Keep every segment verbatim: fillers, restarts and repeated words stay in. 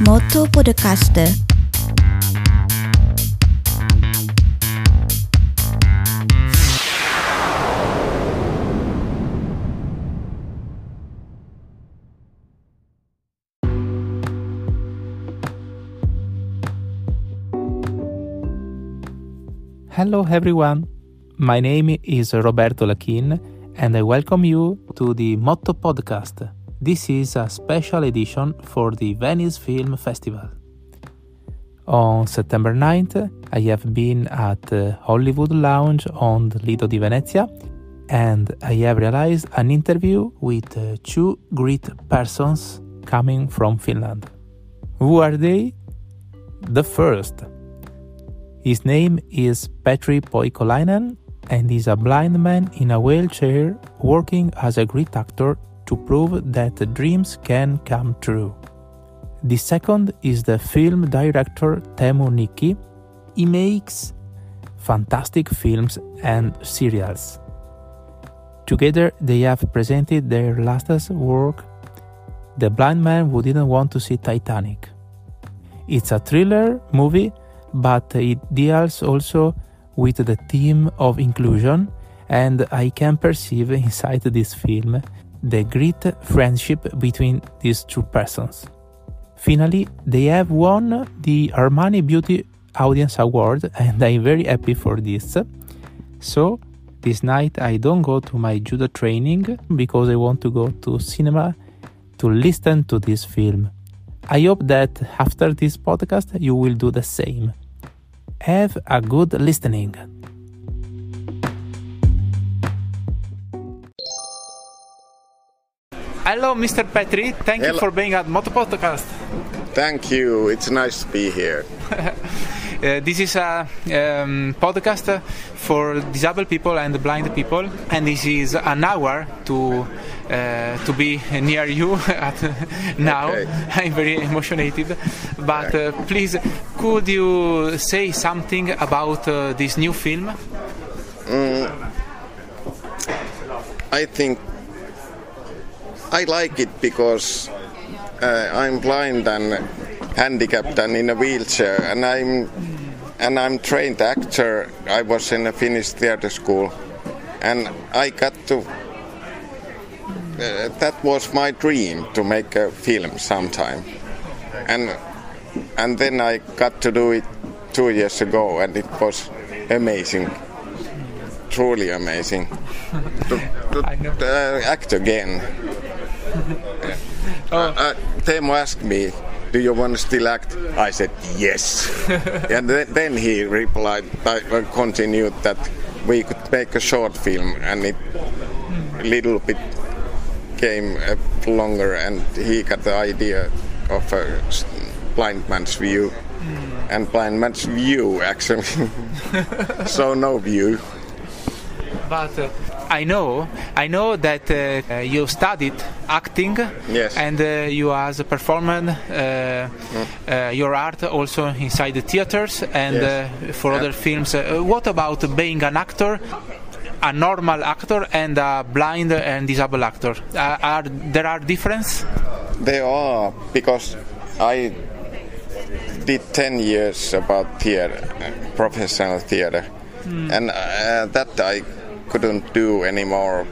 Motto Podcast. Hello everyone, my name is Roberto Lachin and I welcome you to the Motto Podcast. This is a special edition for the Venice Film Festival. On September ninth, I have been at Hollywood Lounge on the Lido di Venezia and I have realized an interview with two great persons coming from Finland. Who are they? The first. His name is Petri Poikolainen and is a blind man in a wheelchair working as a great actor to prove that dreams can come true. The second is the film director Teemu Nikki. He makes fantastic films and serials. Together they have presented their latest work, The Blind Man Who Didn't Want to See Titanic. It's a thriller movie, but it deals also with the theme of inclusion, and I can perceive inside this film the great friendship between these two persons. Finally, they have won the Armani Beauty Audience Award, and I'm very happy for this. So, this night I don't go to my judo training because I want to go to cinema to listen to this film. I hope that after this podcast you will do the same. Have a good listening. Hello, Mister Petri. Thank Hello. You for being at Motto Podcast. Thank you. It's nice to be here. Uh, this is a um, podcast for disabled people and blind people, and this is an hour to uh, to be near you at now. Okay. I'm very emotionated, but uh, please, could you say something about uh, this new film? Mm, I think I like it because uh, I'm blind and handicapped and in a wheelchair, and I'm and I'm trained actor. I was in a Finnish theater school, and I got to uh, that was my dream, to make a film sometime, and and then I got to do it two years ago, and it was amazing, truly amazing to, to, to act again. uh, uh, Teemu asked me, do you want to still act? I said yes. And then, then he replied, I continued that we could make a short film, and it a little bit came longer, and he got the idea of a blind man's view, and blind man's view actually. So no view. But uh, I know, I know that uh, you studied acting, yes, and uh, you as a performer, uh, mm. uh, your art also inside the theaters and yes. uh, for yeah. other films. Uh, what about being an actor, a normal actor, and a blind and disabled actor? Uh, are there are differences? There are, because I did ten years about theater, professional theater, mm. and uh, that I. couldn't do anymore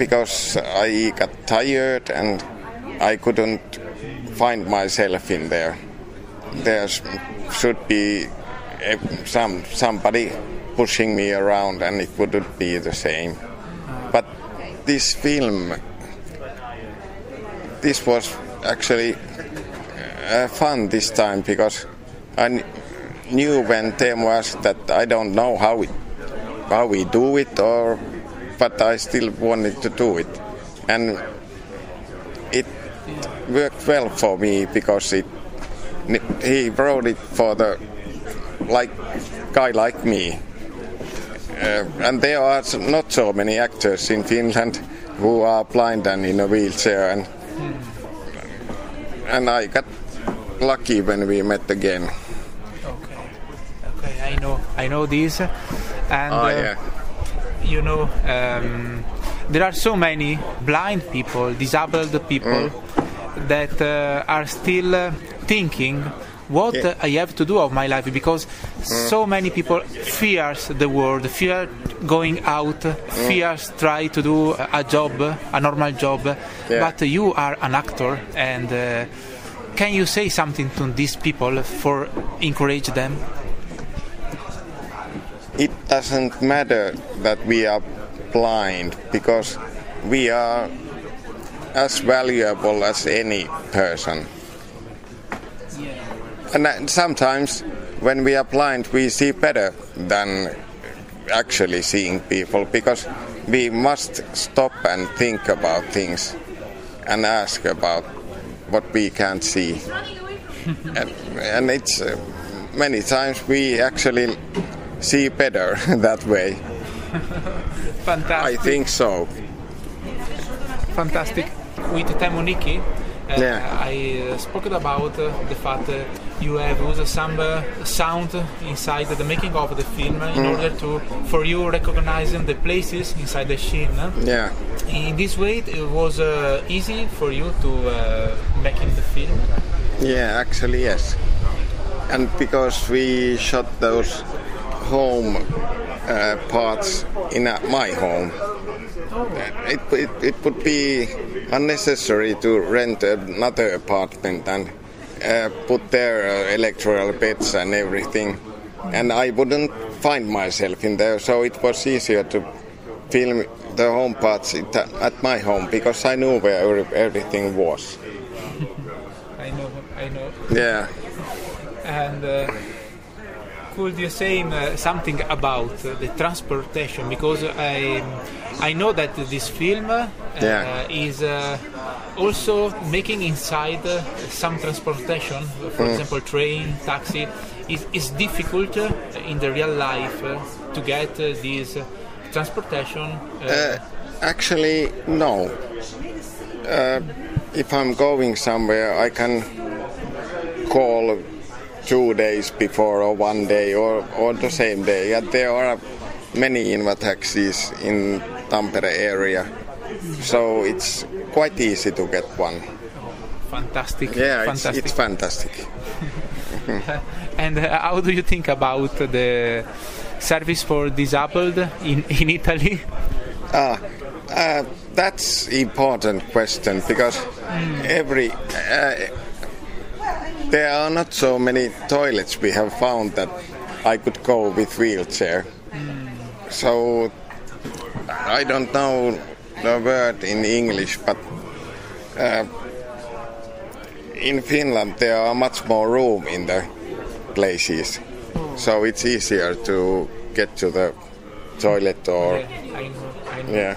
because I got tired and I couldn't find myself in there. There should be some somebody pushing me around, and it wouldn't be the same. But this film, this was actually uh, fun this time, because I kn- knew when Teemu asked that I don't know how it how we do it, or but I still wanted to do it, and it worked well for me because it he wrote it for the like guy like me, uh, and there are not so many actors in Finland who are blind and in a wheelchair, and and I got lucky when we met again. Okay okay I know I know this. And oh, yeah. uh, you know, um, there are so many blind people, disabled people, mm. that uh, are still uh, thinking what yeah. I have to do of my life, because mm. so many people fears the world, fear going out, mm. fears try to do a job, a normal job, yeah. but you are an actor, and uh, can you say something to these people for encourage them? It doesn't matter that we are blind, because we are as valuable as any person. And sometimes when we are blind we see better than actually seeing people, because we must stop and think about things and ask about what we can't see. and, and it's uh, many times we actually see better that way. Fantastic. I think so. Fantastic. With Teemu Nikki, Uh, yeah. I uh, spoke about uh, the fact that uh, you have used some uh, sound inside the making of the film in mm. order to, for you, recognizing the places inside the scene. Yeah. In this way, it was uh, easy for you to uh, making the film. Yeah, actually, yes. And because we shot those home uh, parts in uh, my home, oh. it, it it would be unnecessary to rent another apartment and uh, put their uh, electoral beds and everything, and I wouldn't find myself in there, so it was easier to film the home parts at my home because I knew where everything was. I know, I know. Yeah. And uh, could you say uh, something about uh, the transportation, because I I know that this film uh, yeah. is uh, also making inside uh, some transportation, for mm. example train, taxi. It, it's difficult uh, in the real life uh, to get uh, this uh, transportation. Uh, uh, actually no. Uh, if I'm going somewhere I can call two days before or one day or, or the same day. And there are many Inva taxis in Tampere area, so it's quite easy to get one. Fantastic. Yeah, fantastic. It's, it's fantastic. And uh, how do you think about the service for disabled in, in Italy? Ah, uh, that's important question, because mm. every... Uh, There are not so many toilets we have found that I could go with wheelchair. Mm. So I don't know the word in English, but uh, in Finland there are much more room in the places. So it's easier to get to the toilet or... Yeah. I know, I know. Yeah.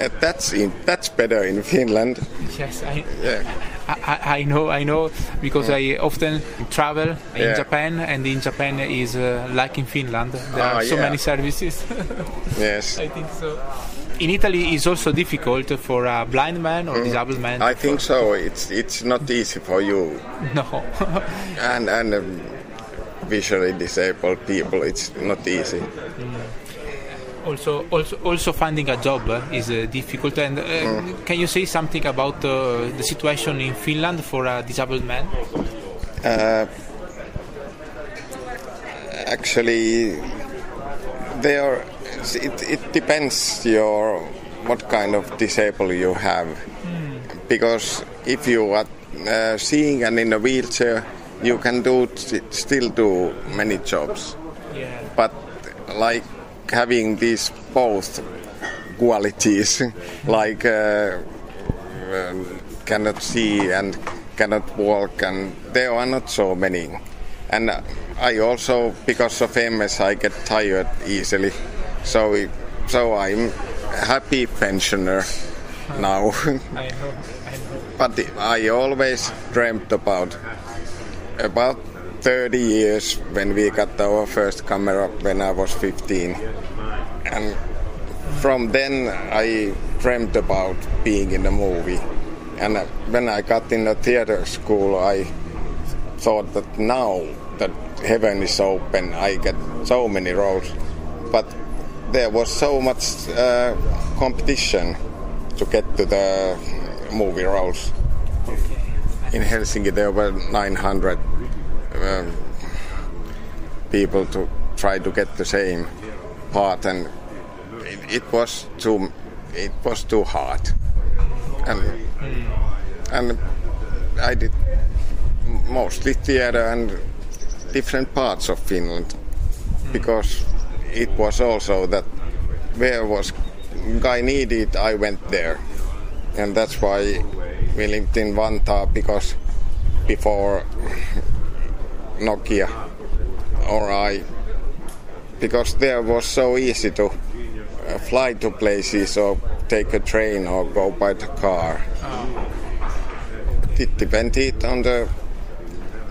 Uh, that's in, that's better in Finland. Yes, I, yeah. I, I know, I know, because mm. I often travel in yeah. Japan, and in Japan is uh, like in Finland. There ah, are so yeah. many services. Yes, I think so. In Italy, it's also difficult for a blind man or mm. disabled man. I think so. It's it's not easy for you. No. and and um, visually disabled people, it's not easy. Mm. Also, also, also finding a job is uh, difficult. And uh, mm. can you say something about uh, the situation in Finland for a disabled man? Uh, actually, they are, it, it depends your what kind of disabled you have. Mm. Because if you are uh, seeing and in a wheelchair, you can do still do many jobs. Yeah. But like. Having these both qualities, like uh, um, cannot see and cannot walk, and there are not so many. And I also, because of M S, I get tired easily. So, it, so I'm happy pensioner oh, now. I know, I know. But I always dreamt about about. thirty years when we got our first camera when I was fifteen, and from then I dreamt about being in a movie, and when I got in the theater school I thought that now that heaven is open I get so many roles, but there was so much uh, competition to get to the movie roles in Helsinki there were nine hundred um, people to try to get the same part, and it, it was too it was too hard, and and I did mostly theater and different parts of Finland, because it was also that where was guy needed, I went there, and that's why we lived in Vantaa, because before Nokia or I, because there was so easy to fly to places or take a train or go by the car. It depended on the,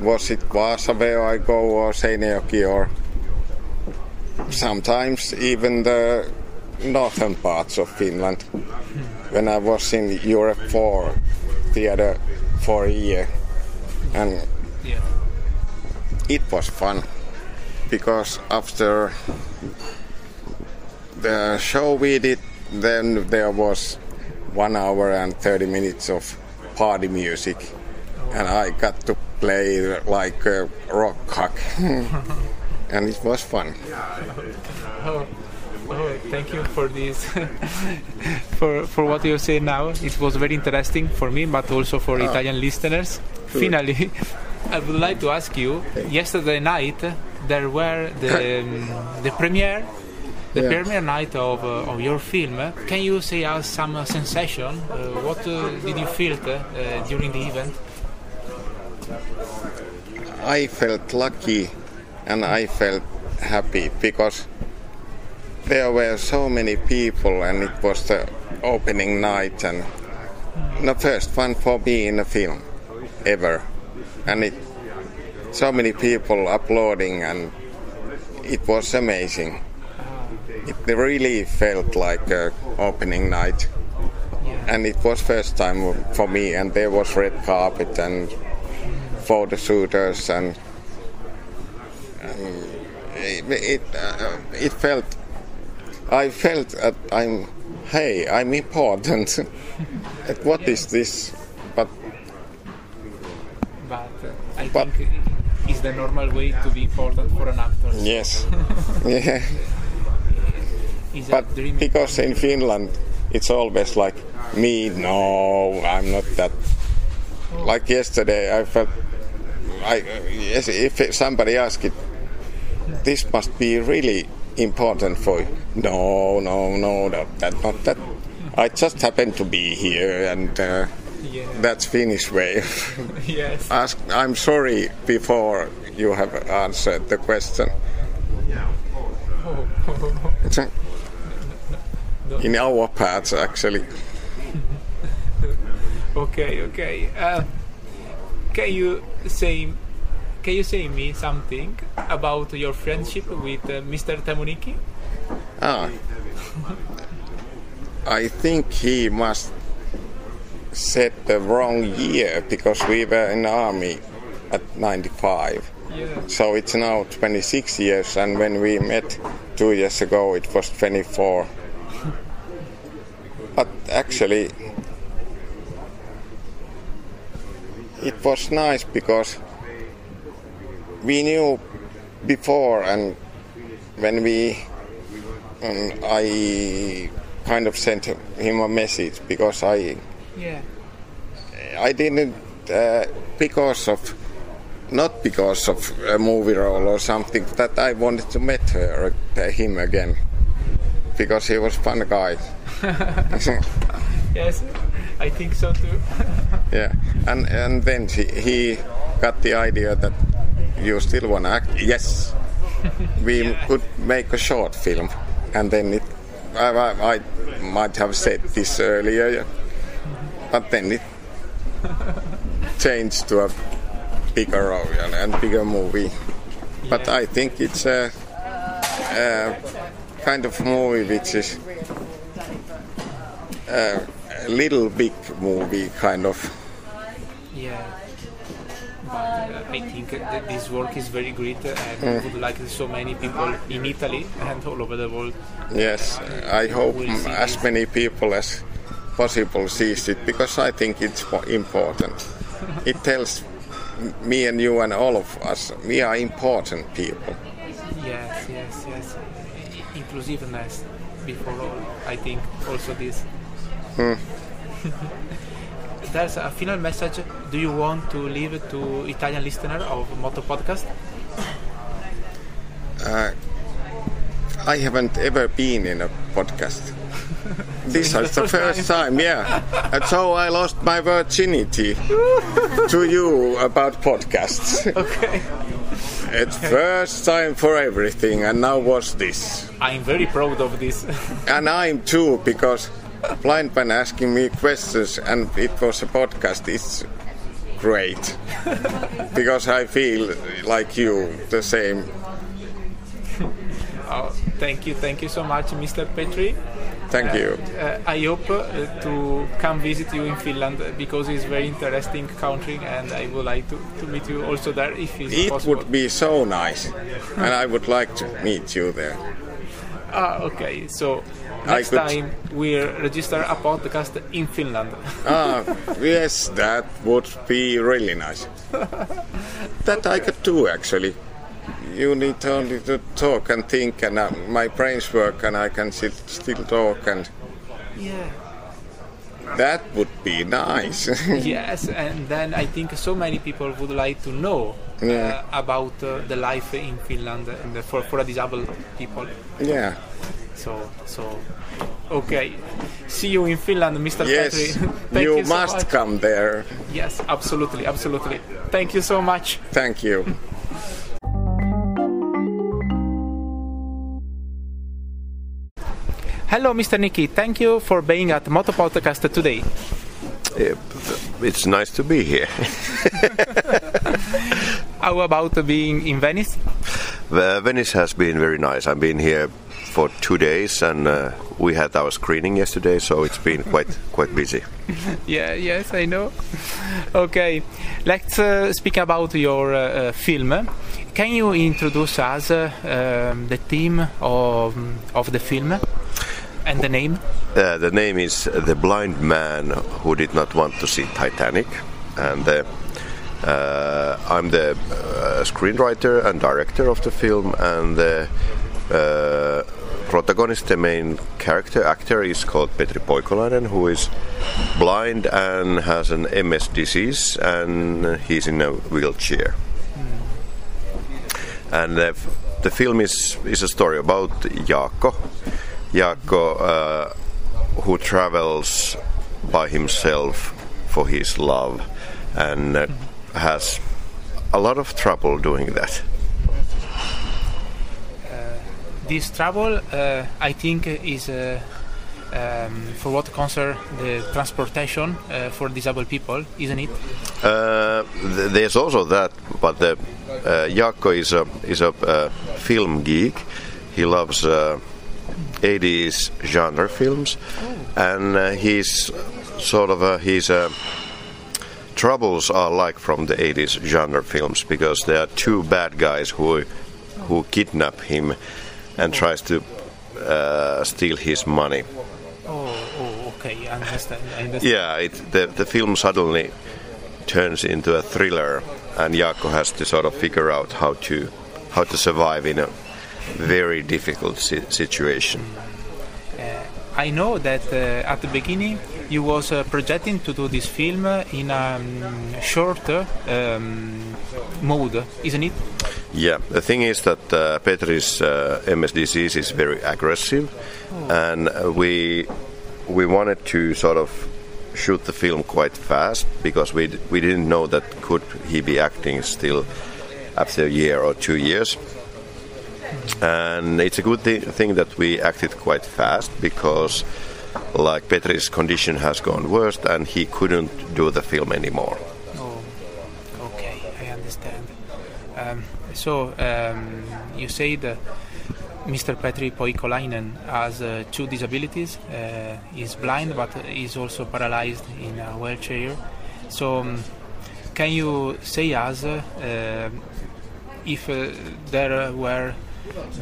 was it Vasa where I go or Seinäjoki, or sometimes even the northern parts of Finland. When I was in Europe for theater for a year, and yeah. It was fun, because after the show we did, then there was one hour and thirty minutes of party music, and I got to play like a rock cock, and it was fun. Oh. Oh, thank you for this, for for what you say now. It was very interesting for me, but also for oh. Italian listeners. Good. Finally, I would like to ask you. Okay. Yesterday night there were the the premiere, the yeah. premiere night of uh, of your film. Can you say us some uh, sensation? Uh, what uh, did you feel uh, during the event? I felt lucky, and I felt happy, because there were so many people, and it was the opening night and the first one for me in a film ever, and it, so many people applauding, and it was amazing. It really felt like an opening night, and it was first time for me, and there was red carpet and photo shooters, and, and it, it, uh, it felt I felt that I'm, hey, I'm important. What yes. is this? But, but uh, I but, think it's the normal way to be important for an actor. Yes. yeah. But because in Finland it's always like, me, no, I'm not that. Oh. Like yesterday, I felt, I, yes, if somebody asked it, this must be really important for you. No, no, no, no, that not that. I just happen to be here, and uh, yeah. that's Finnish way. yes. Ask. I'm sorry before you have answered the question. In our parts, actually. okay, okay. Uh, can you say? Can you say me something about your friendship with uh, Mister Teemu Nikki? Ah, I think he must said the wrong year, because we were in the army at ninety-five. Yeah. So it's now twenty-six years, and when we met two years ago, it was twenty-four. But actually, it was nice, because we knew before, and when we, um, I kind of sent him a message, because I, yeah. I didn't, uh, because of, not because of a movie role or something, that I wanted to meet her, uh, him again, because he was a fun guy. yes, I think so too. yeah, and and then he, he got the idea that, you still want to act? Yes. We yeah. could make a short film, and then it. I, I, I might have said this earlier, but then it changed to a bigger role and bigger movie. But yeah. I think it's a, a kind of movie which is a little big movie, kind of. Yeah. But I think that this work is very great, and mm. I would like so many people in Italy and all over the world. Yes, I hope as many people as possible sees it, because I think it's important. It tells me and you and all of us, we are important people. Yes, yes, yes. Inclusiveness before all, I think, also this. Hmm. There's a final message. Do you want to leave to Italian listener of Motto Podcast? Uh, I haven't ever been in a podcast. This is the first time, yeah. And so I lost my virginity to you about podcasts. Okay. It's okay. First time for everything, and now was this. I'm very proud of this. And I'm too, because Blind Man asking me questions, and it was a podcast. It's great, because I feel like you, the same. Oh, thank you, thank you so much, Mister Petri. Thank you. Uh, uh, I hope uh, to come visit you in Finland, because it's a very interesting country, and I would like to, to meet you also there if it's it possible. It would be so nice, and I would like to meet you there. Ah, okay. So next time we'll register a podcast in Finland. Ah, yes, that would be really nice. That okay. I could do, actually. You need only to talk and think, and uh, my brains work, and I can sit, still talk, and yeah, that would be nice. Yes, and then I think so many people would like to know uh, yeah. about uh, the life in Finland and the, for for disabled people. Yeah. So so, okay. See you in Finland, Mister Yes, Petri. Thank you, you so must much. Come there. Yes, absolutely, absolutely. Thank you so much. Thank you. Hello, Mister Nikki. Thank you for being at Motto Podcast today. It's nice to be here. How about being in Venice? Uh, Venice has been very nice. I've been here for two days, and uh, we had our screening yesterday, so it's been quite quite busy. Yeah, yes, I know. Okay, let's uh, speak about your uh, film. Can you introduce us uh, um, the theme of of the film? And the name? Uh, the name is The Blind Man Who Did Not Want to See Titanic. And uh, uh, I'm the uh, screenwriter and director of the film. And the uh, protagonist, the main character, actor, is called Petri Poikolainen, who is blind and has an M S disease. And he's in a wheelchair. Mm. And uh, the film is, is a story about Jaakko. Jaakko, uh, who travels by himself for his love, and uh, has a lot of trouble doing that. Uh, this trouble, uh, I think, is uh, um, for what concerns the transportation uh, for disabled people, isn't it? Uh, th- there's also that, but the, uh, Jaakko is a is a uh, film geek. He loves. Uh, eighties genre films, and uh, he's sort of a, his uh, troubles are like from the eighties genre films, because there are two bad guys who who kidnap him and tries to uh, steal his money. Oh, oh okay, I understand. I understand. Yeah, it, the the film suddenly turns into a thriller, and Jaakko has to sort of figure out how to how to survive in a very difficult si- situation. Uh, I know that uh, at the beginning you was uh, projecting to do this film in a um, short um, mode, isn't it? Yeah, the thing is that uh, Petri's uh, M S disease is very aggressive, oh. and we we wanted to sort of shoot the film quite fast, because we d- we didn't know that could he be acting still after a year or two years. And it's a good th- thing that we acted quite fast, because like Petri's condition has gone worse and he couldn't do the film anymore. Oh, okay, I understand. Um, so um, you said uh, Mister Petri Poikolainen has uh, two disabilities. Uh, he's blind, but he's also paralyzed in a wheelchair. So um, can you say us uh, if uh, there were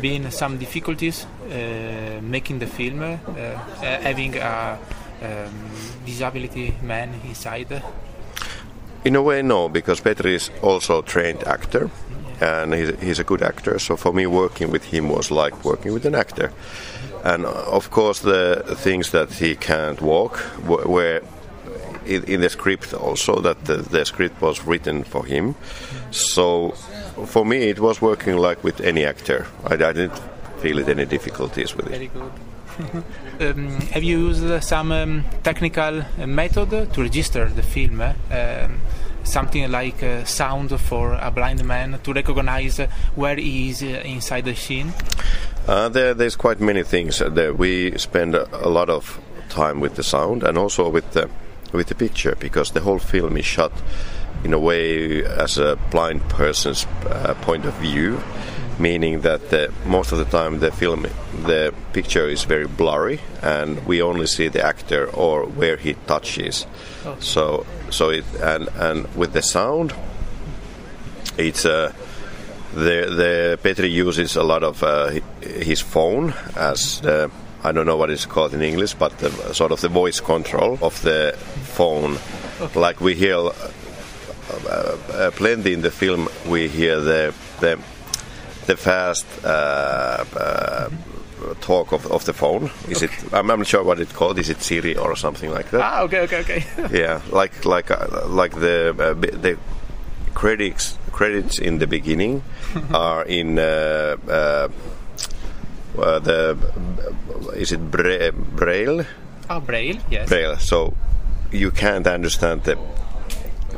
been some difficulties uh, making the film, uh, uh, having a um, disability man inside? In a way, no, because Petri is also a trained actor, and he's, he's a good actor, so for me working with him was like working with an actor. And of course the things that he can't walk w- were in, in the script also, that the, the script was written for him. So for me it was working like with any actor. I, I didn't feel it, any difficulties with it. Very good. um, have you used some um, technical method to register the film? Um, something like uh, sound for a blind man to recognize where he is uh, inside the scene? Uh, there, there's quite many things. There we spend a lot of time with the sound and also with the with the picture, because the whole film is shot in a way as a blind person's uh, point of view. Meaning that the, most of the time the film, the picture is very blurry, and we only see the actor or where he touches. Okay. So, so it and and with the sound, it's uh, the the Petri uses a lot of uh, his phone as uh, I don't know what it's called in English, but the, sort of the voice control of the phone, okay. Like we hear uh, uh, plenty in the film. We hear the the. The fast uh, uh, talk of, of the phone. Is okay. it? I'm not sure what it's called. Is it Siri or something like that? Ah, okay, okay, okay. Yeah, like like uh, like the uh, the credits credits in the beginning are in uh, uh, uh, the is it Bra- Braille? Ah, oh, Braille. Yes. Braille. So you can't understand the.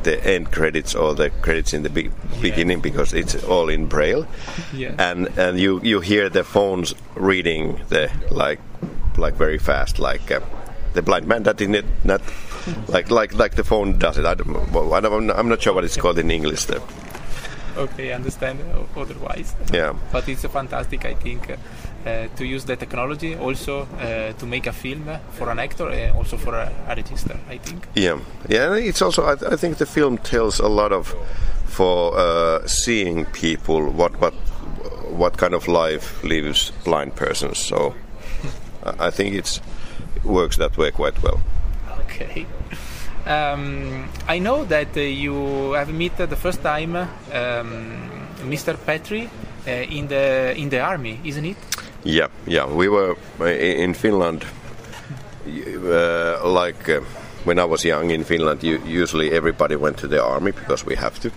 the end credits or the credits in the be- beginning, yeah. Because it's all in Braille, yeah. and and you, you hear the phones reading the like like very fast, like uh, the blind man that in it not like like like the phone does it. I don't, well, I don't I'm not sure what it's called in English. The okay, I understand otherwise. Yeah, but it's fantastic, I think, uh, to use the technology also uh, to make a film for an actor and also for a, a regisseur, I think. Yeah, yeah. It's also I, th- I think the film tells a lot of for uh, seeing people what what what kind of life lives blind persons. So I think it's it works that way quite well. Okay. Um, I know that uh, you have met uh, the first time um, Mister Petri uh, in the in the army, isn't it? Yeah, yeah. We were in Finland, uh, like uh, when I was young in Finland. You, usually, everybody went to the army because we have to.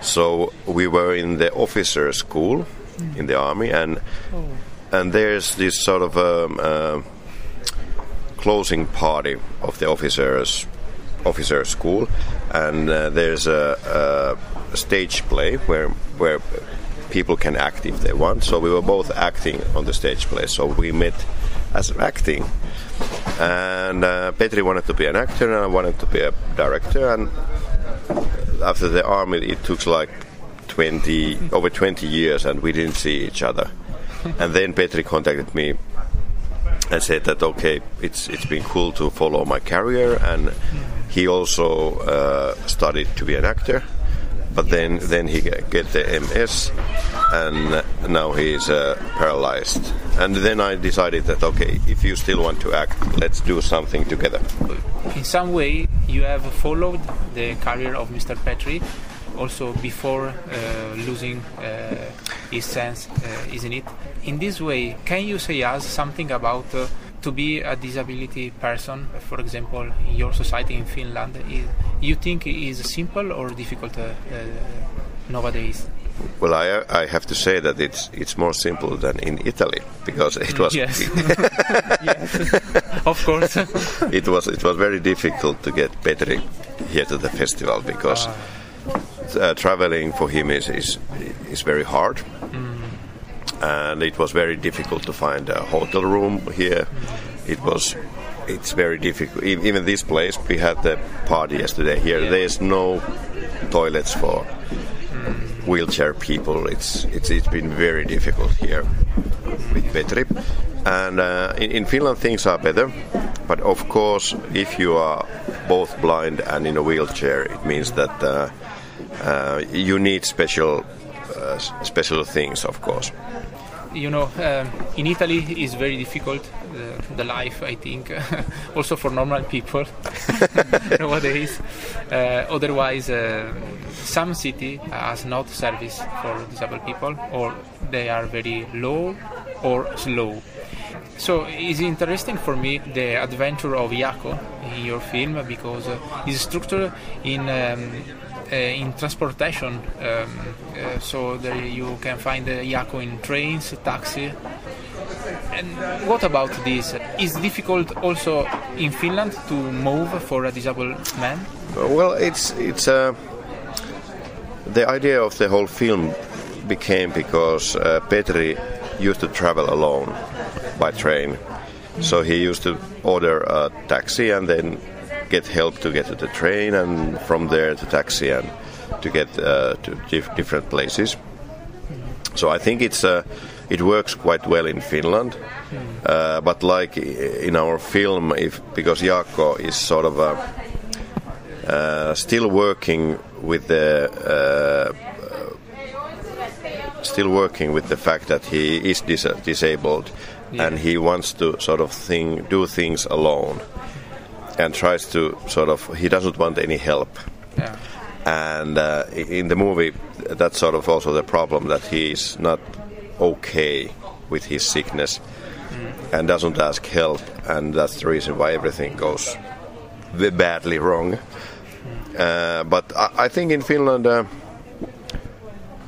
So we were in the officer school in the army, and oh. and there's this sort of um, uh, closing party of the officers. Officer school, and uh, there's a, a stage play where where people can act if they want. So we were both acting on the stage play. So we met as acting, and uh, Petri wanted to be an actor, and I wanted to be a director. And after the army, it took like twenty over twenty years, and we didn't see each other. And then Petri contacted me. And said that okay, it's it's been cool to follow my career, and he also uh, studied to be an actor, but then then he get the M S, and now he's uh, paralyzed. And then I decided that okay, if you still want to act, let's do something together. In some way, you have followed the career of Mister Petri, also before uh, losing uh, his sense, uh, isn't it? In this way, can you say us something about uh, to be a disability person, for example, in your society in Finland? Is, you think it is simple or difficult uh, uh, nowadays? Well, I I have to say that it's it's more simple than in Italy, because it was yes, yes. Of course. it was it was very difficult to get Petri here to the festival, because. Uh. Uh, traveling for him is is, is very hard, mm. and it was very difficult to find a hotel room here. Mm. It was, it's very difficult. E- even this place, we had the party yesterday here. Yeah. There's no toilets for mm. wheelchair people. It's it's it's been very difficult here with Petri, and uh, in, in Finland things are better. But of course, if you are both blind and in a wheelchair, it means that. Uh, Uh, you need special uh, special things, of course. you know, um, in Italy is very difficult, uh, the life, I think, also for normal people nowadays. Uh, otherwise, uh, some city has not service for disabled people, or they are very low or slow. So it's interesting for me the adventure of Jaco in your film, because uh, it's structured in um, uh, in transportation. Um, uh, so there you can find uh, Jaco in trains, taxi. And what about this? Is it difficult also in Finland to move for a disabled man? Well, it's it's uh, the idea of the whole film became because uh, Petri used to travel alone by train. So he used to order a taxi and then get help to get to the train, and from there to taxi and to get uh, to dif- different places. So I think it's uh, it works quite well in Finland. Uh, but like in our film, if because Jaakko is sort of a, uh, still working with the uh, still working with the fact that he is dis- disabled, yeah. And he wants to sort of thing, do things alone, and tries to sort of, he doesn't want any help. Yeah. And uh, in the movie, that's sort of also the problem, that he is not okay with his sickness, mm. and doesn't ask help, and that's the reason why everything goes badly wrong. Mm. Uh, but I, I think in Finland, uh,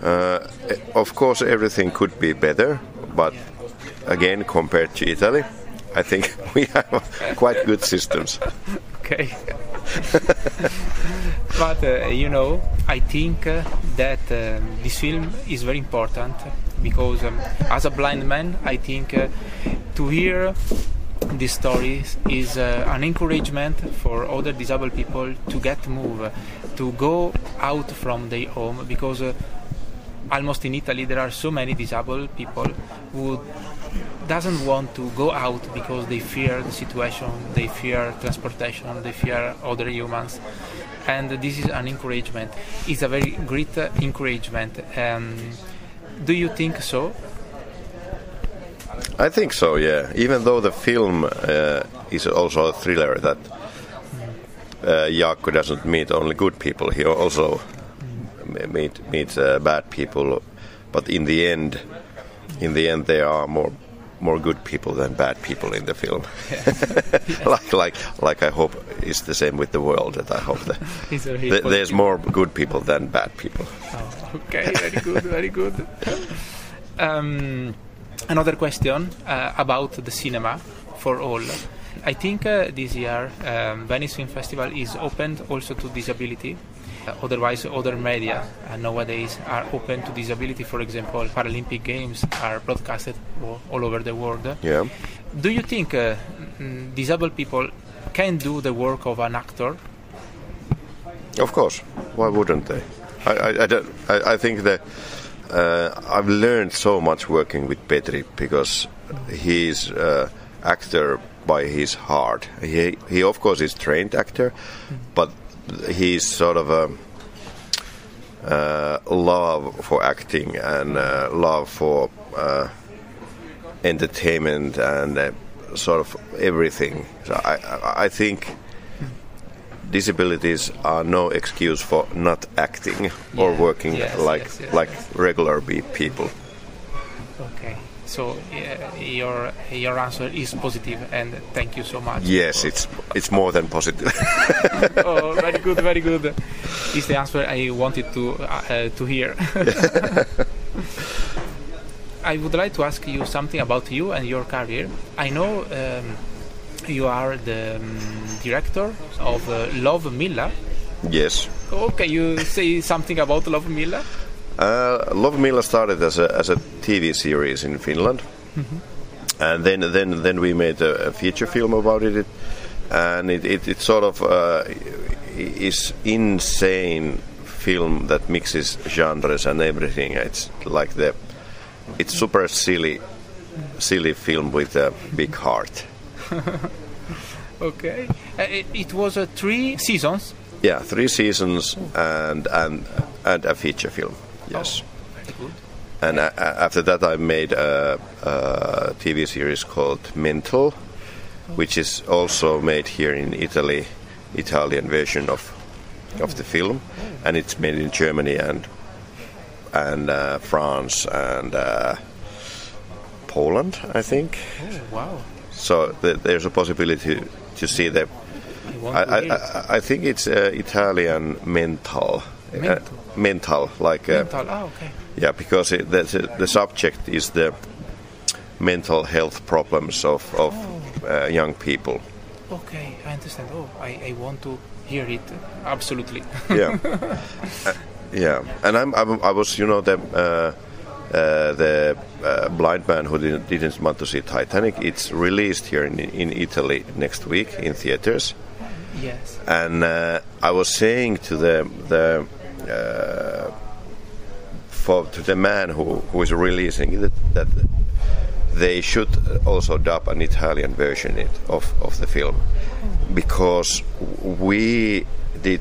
Uh, of course, everything could be better, but again, compared to Italy, I think we have quite good systems. Okay. But, uh, you know, I think uh, that uh, this film is very important, because um, as a blind man, I think uh, to hear this story is uh, an encouragement for other disabled people to get move, to go out from their home, because uh, almost in Italy there are so many disabled people who doesn't want to go out because they fear the situation, they fear transportation, they fear other humans, and this is an encouragement. It's a very great uh, encouragement. Um, do you think so? I think so, yeah. Even though the film uh, is also a thriller that uh, Jaakko doesn't meet only good people, he also meet meet uh, bad people, but in the end, in the end, there are more more good people than bad people in the film. Yeah. like like like I hope it's the same with the world. That I hope that th- there's more good people than bad people. Oh, okay, very good, very good. Um, another question uh, about the cinema for all. I think uh, this year um, Venice Film Festival is opened also to disability. Uh, otherwise, other media uh, nowadays are open to disability. For example, Paralympic Games are broadcasted all over the world. Yeah. Do you think uh, disabled people can do the work of an actor? Of course. Why wouldn't they? I I, I, don't, I, I think that uh, I've learned so much working with Petri, because he's uh, actor by his heart. He he of course is trained actor, mm-hmm. but he's sort of a uh, love for acting and uh, love for uh, entertainment and uh, sort of everything. So I, I think disabilities are no excuse for not acting yeah. or working yes, like yes, yes, like yes. regular people. Okay. So uh, your your answer is positive, and thank you so much. Yes, it's it's more than positive. Oh, very good, very good. It's the answer I wanted to uh, to hear. I would like to ask you something about you and your career. I know um, you are the um, director of uh, Love Mila. Yes. Oh, can you say something about Love Mila? Uh, Love Mila started as a as a T V series in Finland, mm-hmm. and then then then we made a, a feature film about it, and it it, it sort of uh, is insane film that mixes genres and everything. It's like the it's super silly silly film with a big heart. Okay, uh, it, it was uh, three seasons. Yeah, three seasons and and and a feature film. Yes. Oh, very good. And uh, after that, I made a, a T V series called Mental, which is also made here in Italy, Italian version of of the film, and it's made in Germany and and uh, France and uh, Poland, I think. Oh, wow! So th- there's a possibility to, to see the. I, I, I, I think it's uh, Italian mental, mental, uh, mental like. Uh, mental. Oh, okay. Yeah, because it, the, the subject is the mental health problems of of oh. uh, young people. Okay, I understand. Oh, I, I want to hear it absolutely. Yeah, uh, yeah, and I'm, I'm I was you know the uh, uh, the uh, blind man who didn't, didn't want to see Titanic. It's released here in in Italy next week in theaters. Yes. And uh, I was saying to the the. Uh, For, to the man who, who is releasing it, that they should also dub an Italian version it, of, of the film, because we did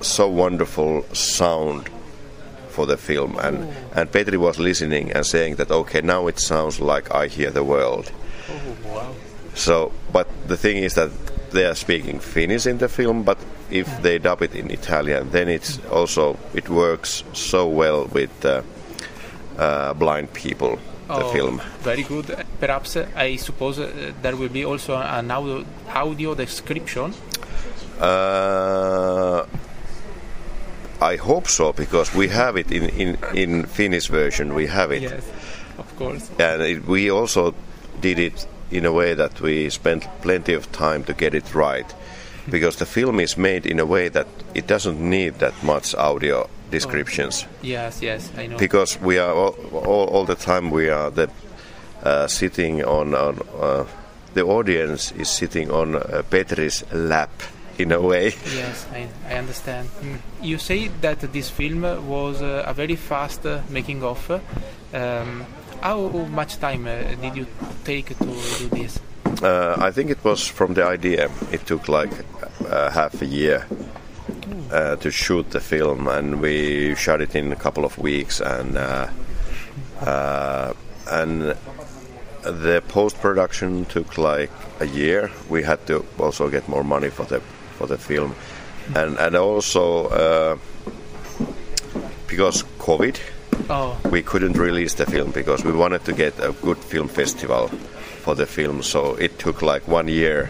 so wonderful sound for the film, and, and Petri was listening and saying that, okay, now it sounds like I hear the world. Oh, wow. So, but the thing is that they are speaking Finnish in the film, but if they dub it in Italian, then it's also it works so well with uh, uh, blind people. The oh, film. Very good. Perhaps uh, I suppose uh, there will be also an audio, audio description. Uh, I hope so, because we have it in in, in Finnish version. We have it. Yes, of course. And it, we also did it in a way that we spent plenty of time to get it right, because the film is made in a way that it doesn't need that much audio descriptions. Oh. Yes, yes, I know. Because we are all, all, all the time we are the, uh, sitting on, on uh, the audience is sitting on uh, Petri's lap in a way. Yes, I, I understand. Mm. You say that this film was uh, a very fast uh, making of. Um, How much time uh, did you take to do this? Uh, I think it was from the idea. It took like uh, half a year uh, to shoot the film, and we shot it in a couple of weeks. And uh, uh, and the post-production took like a year. We had to also get more money for the for the film, and and also uh, because COVID. Oh. We couldn't release the film because we wanted to get a good film festival for the film, so it took like one year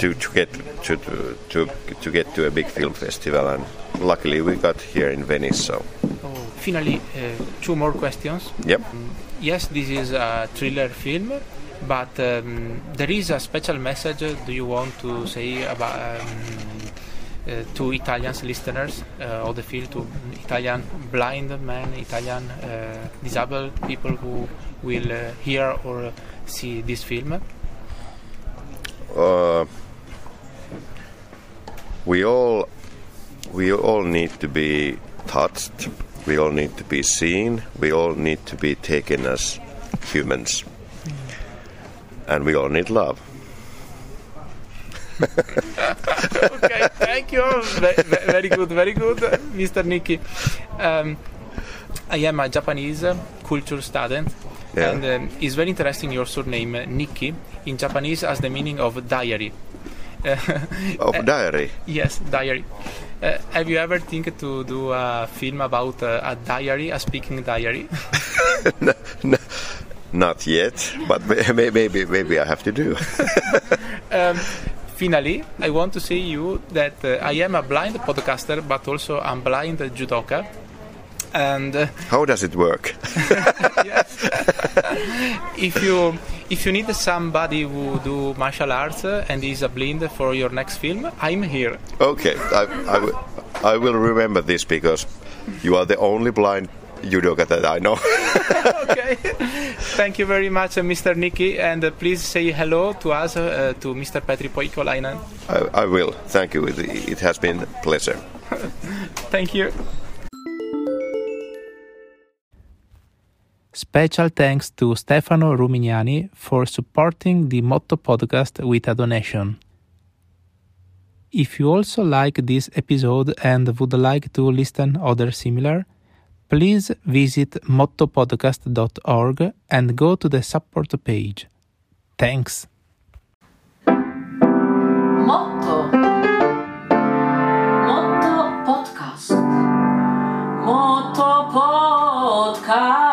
to, to get to, to to to get to a big film festival, and luckily we got here in Venice. So, oh, finally, uh, two more questions. Yep. Um, yes, this is a thriller film, but um, there is a special message. Do you want to say about? Um, Uh, to Italian listeners uh, of the field, to Italian blind men, Italian uh, disabled people who will uh, hear or see this film? Uh, we all we all need to be touched. We all need to be seen. We all need to be taken as humans, mm. and we all need love. Okay, thank you. Very good, very good, Mister Nikki. Um, I am a Japanese culture student, yeah. and um, it's very interesting your surname, Nikki, in Japanese has the meaning of diary. Of diary? Uh, yes, diary. Uh, have you ever think to do a film about uh, a diary, a speaking diary? no, no. Not yet, but maybe maybe, maybe I have to do. um, Finally, I want to say you that uh, I am a blind podcaster, but also I'm blind judoka. And uh, how does it work? Yes. if you if you need somebody who do martial arts and is a blind for your next film, I'm here. Okay, I I, w- I will remember this, because you are the only blind judoka that I know. Okay. Thank you very much, uh, Mister Nikki, and uh, please say hello to us, uh, to Mister Petri Poikolainen. I, I will. Thank you. It, it has been a pleasure. Thank you. Special thanks to Stefano Rumignani for supporting the Motto Podcast with a donation. If you also like this episode and would like to listen other similar, please visit motto podcast dot org and go to the support page. Thanks! Motto. Motto Podcast. Motto Podcast.